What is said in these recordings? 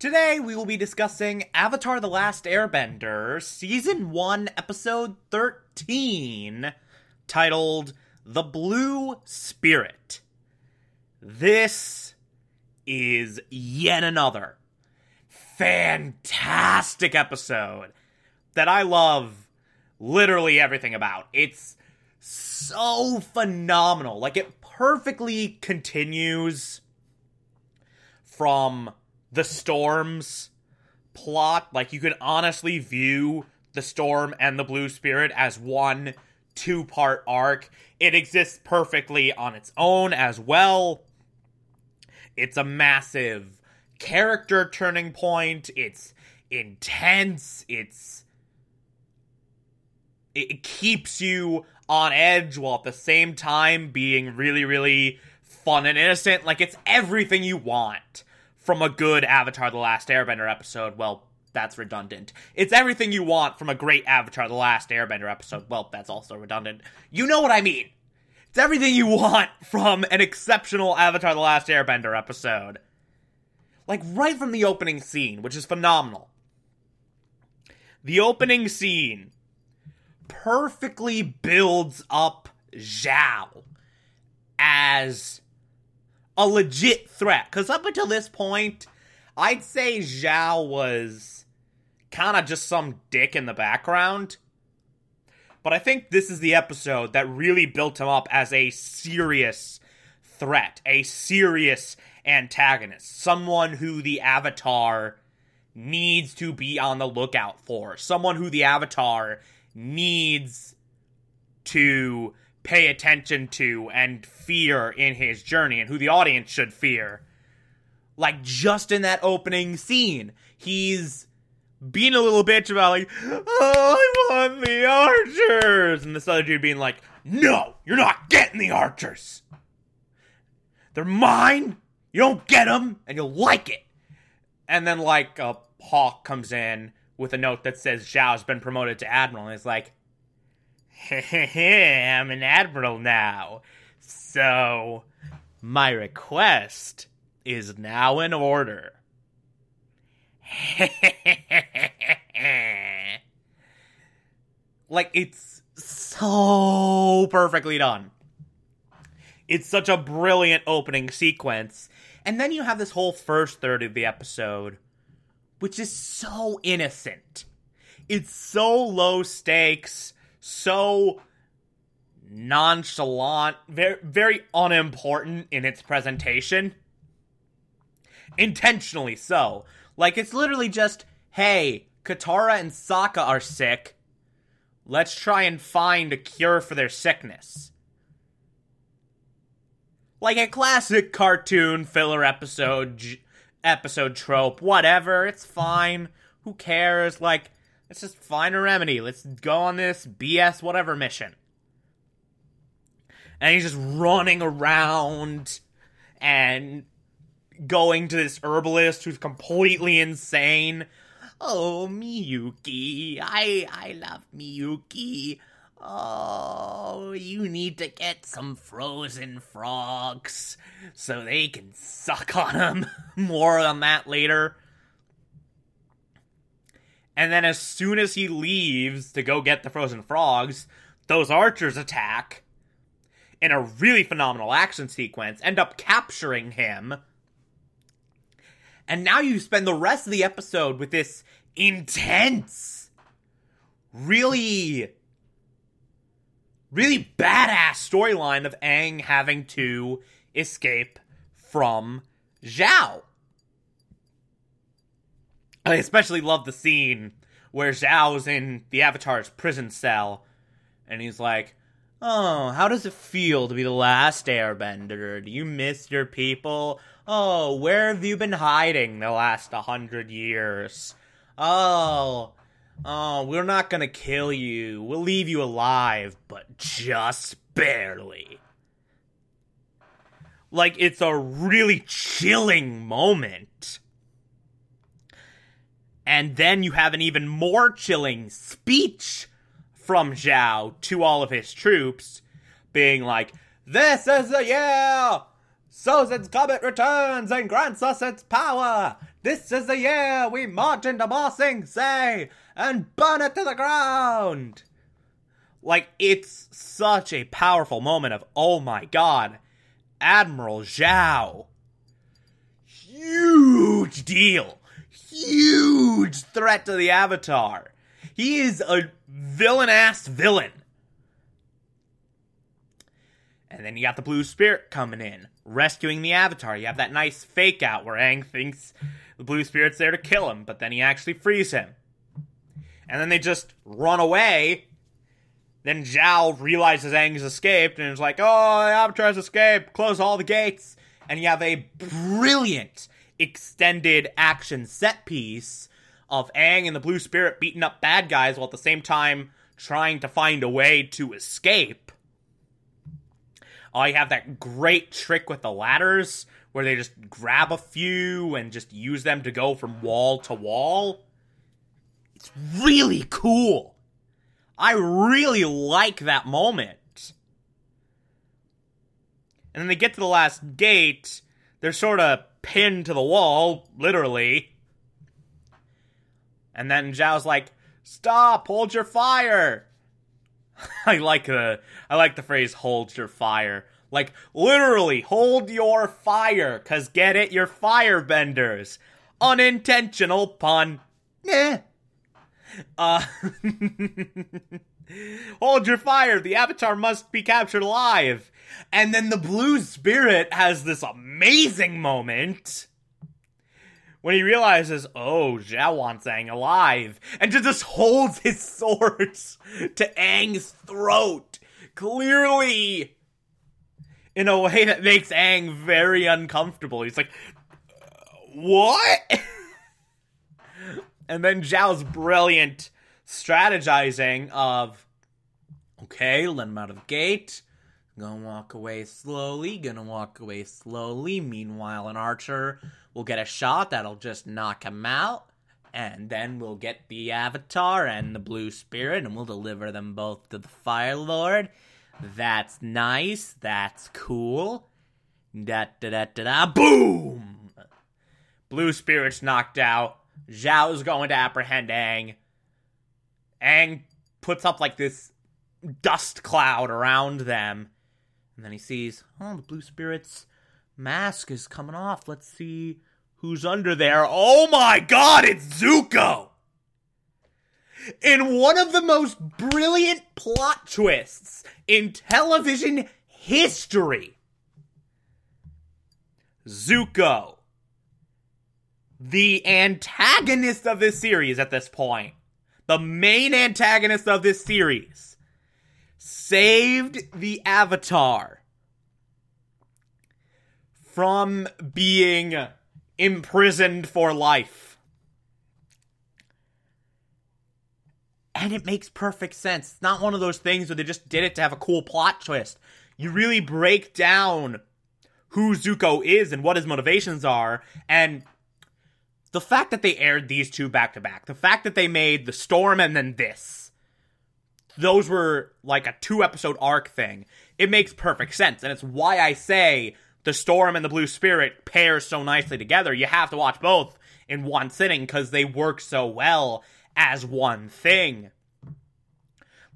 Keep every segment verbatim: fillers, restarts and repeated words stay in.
Today, we will be discussing Avatar The Last Airbender, Season one, Episode thirteen, titled The Blue Spirit. This is yet another fantastic episode that I love literally everything about. It's so phenomenal. Like, it perfectly continues from The Storm's plot. Like, you can honestly view The Storm and the Blue Spirit as one two-part arc. It exists perfectly on its own as well. It's a massive character turning point. It's intense. It's It keeps you on edge while at the same time being really, really fun and innocent. Like, it's everything you want from a good Avatar The Last Airbender episode. Well, that's redundant. It's everything you want from a great Avatar The Last Airbender episode. Well, that's also redundant. You know what I mean. It's everything you want from an exceptional Avatar The Last Airbender episode. Like, right from the opening scene, which is phenomenal. The opening scene perfectly builds up Zhao as a legit threat. Because up until this point, I'd say Zhao was kind of just some dick in the background. But I think this is the episode that really built him up as a serious threat. A serious antagonist. Someone who the Avatar needs to be on the lookout for. Someone who the Avatar needs to pay attention to and fear in his journey, and who the audience should fear. Like, just in that opening scene, he's being a little bitch about, like, oh, I want the archers, and this other dude being like, no, you're not getting the archers. They're mine. You don't get them, and you'll like it. And then, like, a hawk comes in with a note that says Zhao's been promoted to admiral, and he's like, I'm an admiral now, so my request is now in order. Like, it's so perfectly done. It's such a brilliant opening sequence. And then you have this whole first third of the episode, which is so innocent. It's so low stakes, so nonchalant, very, very unimportant in its presentation. Intentionally so. Like, it's literally just, hey, Katara and Sokka are sick. Let's try and find a cure for their sickness. Like a classic cartoon filler episode, episode trope. Whatever, it's fine. Who cares? Like, let's just find a remedy. Let's go on this B S whatever mission. And he's just running around and going to this herbalist who's completely insane. Oh, Miyuki. I, I love Miyuki. Oh, you need to get some frozen frogs so they can suck on them. More on that later. And then as soon as he leaves to go get the frozen frogs, those archers attack in a really phenomenal action sequence, end up capturing him. And now you spend the rest of the episode with this intense, really really badass storyline of Aang having to escape from Zhao. I especially love the scene where Zhao's in the Avatar's prison cell, and he's like, "Oh, how does it feel to be the last airbender? Do you miss your people? Oh, where have you been hiding the last hundred years? Oh, oh, we're not gonna kill you. We'll leave you alive, but just barely." Like, it's a really chilling moment. And then you have an even more chilling speech from Zhao to all of his troops, being like, "This is the year Sozin's Comet returns and grants us its power. This is the year we march into Ba Sing Se and burn it to the ground." Like, it's such a powerful moment of, oh my god, Admiral Zhao. Huge deal. Huge threat to the Avatar. He is a villain-ass villain. And then you got the Blue Spirit coming in, rescuing the Avatar. You have that nice fake-out where Aang thinks the Blue Spirit's there to kill him, but then he actually frees him. And then they just run away. Then Zhao realizes Aang's escaped, and is like, "Oh, the Avatar's escaped. Close all the gates." And you have a brilliant extended action set piece of Aang and the Blue Spirit beating up bad guys while at the same time trying to find a way to escape. Oh, you have that great trick with the ladders where they just grab a few and just use them to go from wall to wall. It's really cool. I really like that moment. And then they get to the last gate. They're sort of pinned to the wall, literally. And then Zhao's like, "Stop! Hold your fire!" I like the I like the phrase "hold your fire." Like, literally, hold your fire, cause get it, you're firebenders. Unintentional pun. Eh. Uh, hold your fire, the Avatar must be captured alive. And then the Blue Spirit has this amazing moment when he realizes, oh, Zhao wants Aang alive, and just holds his sword to Aang's throat, clearly in a way that makes Aang very uncomfortable. He's like, "What?" And then Zhao's brilliant strategizing of, okay, let him out of the gate. Gonna walk away slowly, gonna walk away slowly. Meanwhile, an archer will get a shot that'll just knock him out. And then we'll get the Avatar and the Blue Spirit, and we'll deliver them both to the Fire Lord. That's nice. That's cool. Da-da-da-da-da. Boom! Blue Spirit's knocked out. Zhao's going to apprehend Aang. Aang puts up like this dust cloud around them. And then he sees, oh, the Blue Spirit's mask is coming off. Let's see who's under there. Oh my god, it's Zuko! In one of the most brilliant plot twists in television history, Zuko, the antagonist of this series at this point, the main antagonist of this series, saved the Avatar from being imprisoned for life. And it makes perfect sense. It's not one of those things where they just did it to have a cool plot twist. You really break down who Zuko is and what his motivations are. And the fact that they aired these two back to back, the fact that they made The Storm and then this, those were like a two-episode arc thing. It makes perfect sense. And it's why I say The Storm and the Blue Spirit pair so nicely together. You have to watch both in one sitting because they work so well as one thing.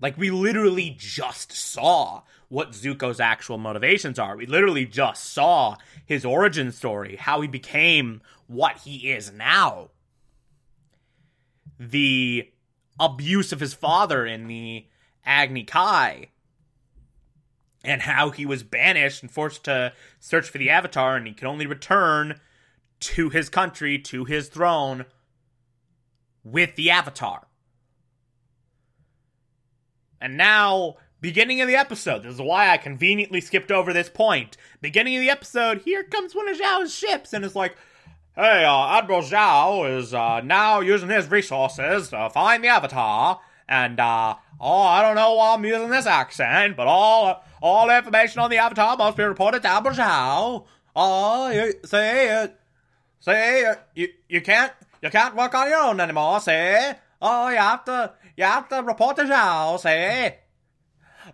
Like, we literally just saw what Zuko's actual motivations are. We literally just saw his origin story, how he became what he is now. The abuse of his father in the Agni Kai, and how he was banished and forced to search for the Avatar, and he could only return to his country, to his throne, with the Avatar. And now, beginning of the episode, this is why I conveniently skipped over this point. Beginning of the episode, here comes one of Zhao's ships, and it's like, hey, uh, Admiral Zhao is uh, now using his resources to find the Avatar, and, uh, oh, I don't know why I'm using this accent, but all all information on the Avatar must be reported to Admiral Zhao. Oh, you, see, you, see, you, you can't, you can't work on your own anymore, see? Oh, you have to, you have to report to Zhao, see?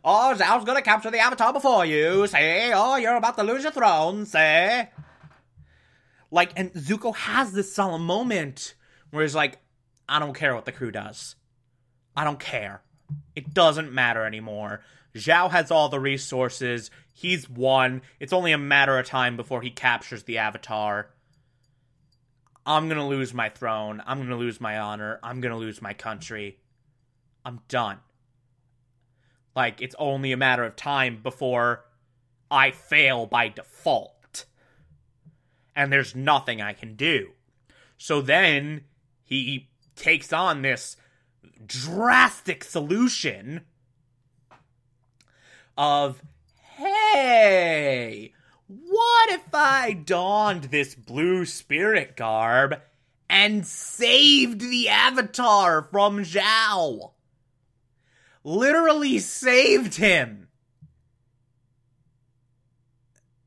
Oh, Zhao's gonna capture the Avatar before you, see? Oh, you're about to lose your throne, see? Like, and Zuko has this solemn moment where he's like, I don't care what the crew does. I don't care. It doesn't matter anymore. Zhao has all the resources. He's won. It's only a matter of time before he captures the Avatar. I'm gonna lose my throne. I'm gonna lose my honor. I'm gonna lose my country. I'm done. Like, it's only a matter of time before I fail by default. And there's nothing I can do. So then he takes on this drastic solution of, hey, what if I donned this blue spirit garb and saved the Avatar from Zhao? Literally saved him.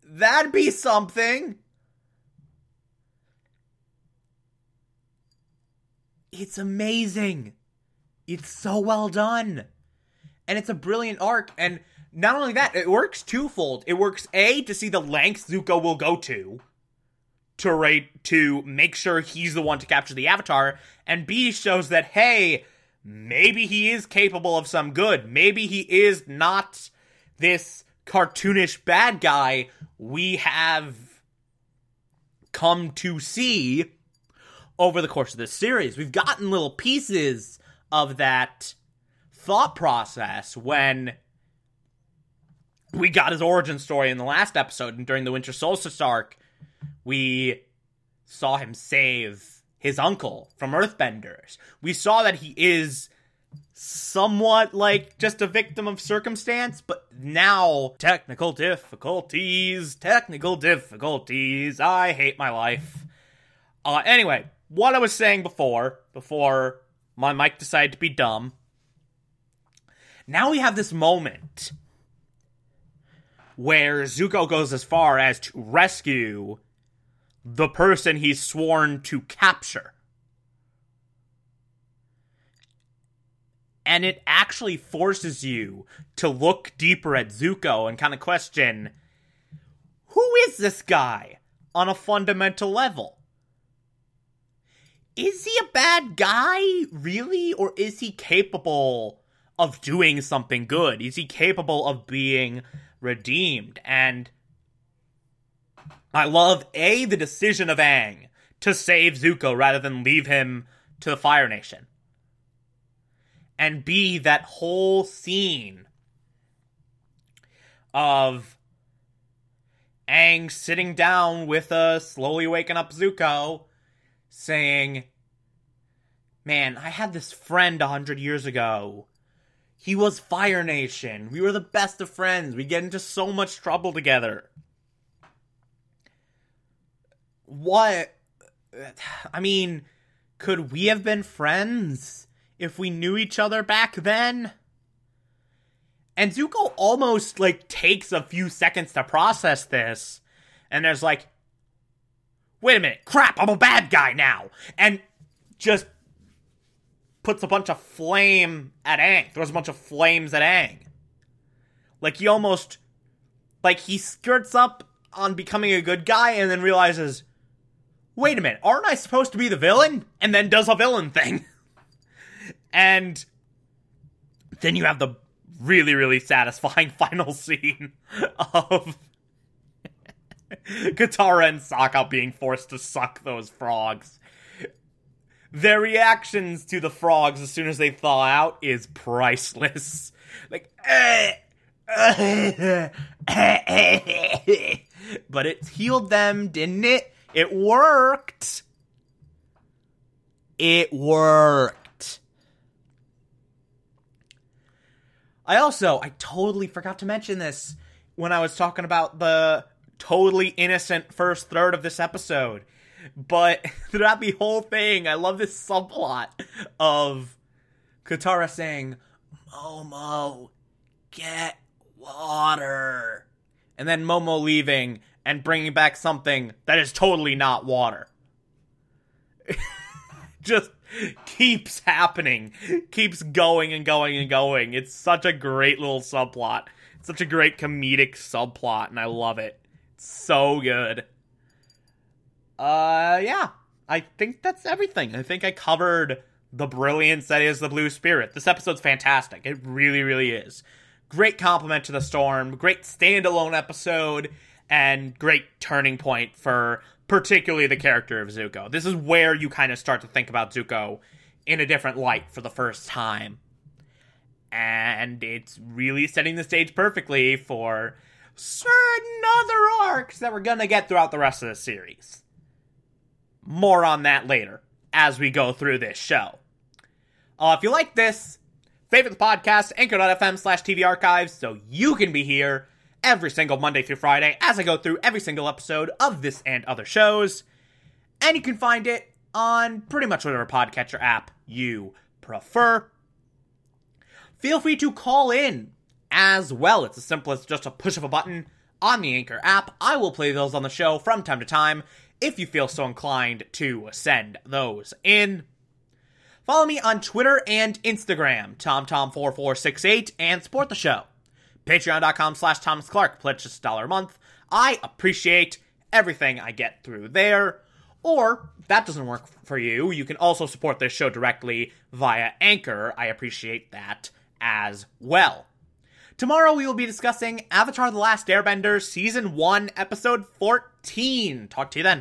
That'd be something. It's amazing. It's so well done. And it's a brilliant arc. And not only that, it works twofold. It works, A, to see the lengths Zuko will go to, to, rate, to make sure he's the one to capture the Avatar. And B, shows that, hey, maybe he is capable of some good. Maybe he is not this cartoonish bad guy we have come to see over the course of this series. We've gotten little pieces of that thought process when we got his origin story in the last episode, and during the Winter Solstice arc, we saw him save his uncle from Earthbenders. We saw that he is somewhat like just a victim of circumstance, but now, technical difficulties, technical difficulties, I hate my life. Uh, anyway, what I was saying before, before my mic decided to be dumb, now we have this moment where Zuko goes as far as to rescue the person he's sworn to capture. And it actually forces you to look deeper at Zuko and kind of question, who is this guy on a fundamental level? Is he a bad guy, really? Or is he capable of doing something good? Is he capable of being redeemed? And I love, A, the decision of Aang to save Zuko rather than leave him to the Fire Nation. And B, that whole scene of Aang sitting down with a slowly waking up Zuko, saying, man, I had this friend a hundred years ago. He was Fire Nation. We were the best of friends. We get into so much trouble together. What? I mean, could we have been friends if we knew each other back then? And Zuko almost, like, takes a few seconds to process this. And there's like, wait a minute, crap, I'm a bad guy now. And just puts a bunch of flame at Aang. Throws a bunch of flames at Aang. Like, he almost, like, he skirts up on becoming a good guy and then realizes, wait a minute, aren't I supposed to be the villain? And then does a villain thing. And then you have the really, really satisfying final scene of Katara and Sokka being forced to suck those frogs. Their reactions to the frogs as soon as they thaw out is priceless. Like, eh, But it healed them, didn't it? It worked. It worked. I also, I totally forgot to mention this when I was talking about the totally innocent first third of this episode. But throughout the whole thing, I love this subplot of Katara saying, Momo, get water. And then Momo leaving and bringing back something that is totally not water. Just keeps happening. Keeps going and going and going. It's such a great little subplot. It's such a great comedic subplot, and I love it. It's so good. Uh, yeah. I think that's everything. I think I covered the brilliance that is the Blue Spirit. This episode's fantastic. It really, really is. Great compliment to the Storm. Great standalone episode. And great turning point for particularly the character of Zuko. This is where you kind of start to think about Zuko in a different light for the first time. And it's really setting the stage perfectly for certain other arcs that we're going to get throughout the rest of the series. More on that later as we go through this show. Uh, if you like this, favorite the podcast, anchor dot f m slash T V archives, so you can be here every single Monday through Friday as I go through every single episode of this and other shows. And you can find it on pretty much whatever podcatcher app you prefer. Feel free to call in as well. It's as simple as just a push of a button on the Anchor app. I will play those on the show from time to time if you feel so inclined to send those in. Follow me on Twitter and Instagram, Tom Tom four four six eight, and support the show. Patreon dot com slash Thomas Clark, pledge just a dollar a month. I appreciate everything I get through there. Or, if that doesn't work for you, you can also support this show directly via Anchor. I appreciate that as well. Tomorrow we will be discussing Avatar The Last Airbender Season one, Episode fourteen. Talk to you then.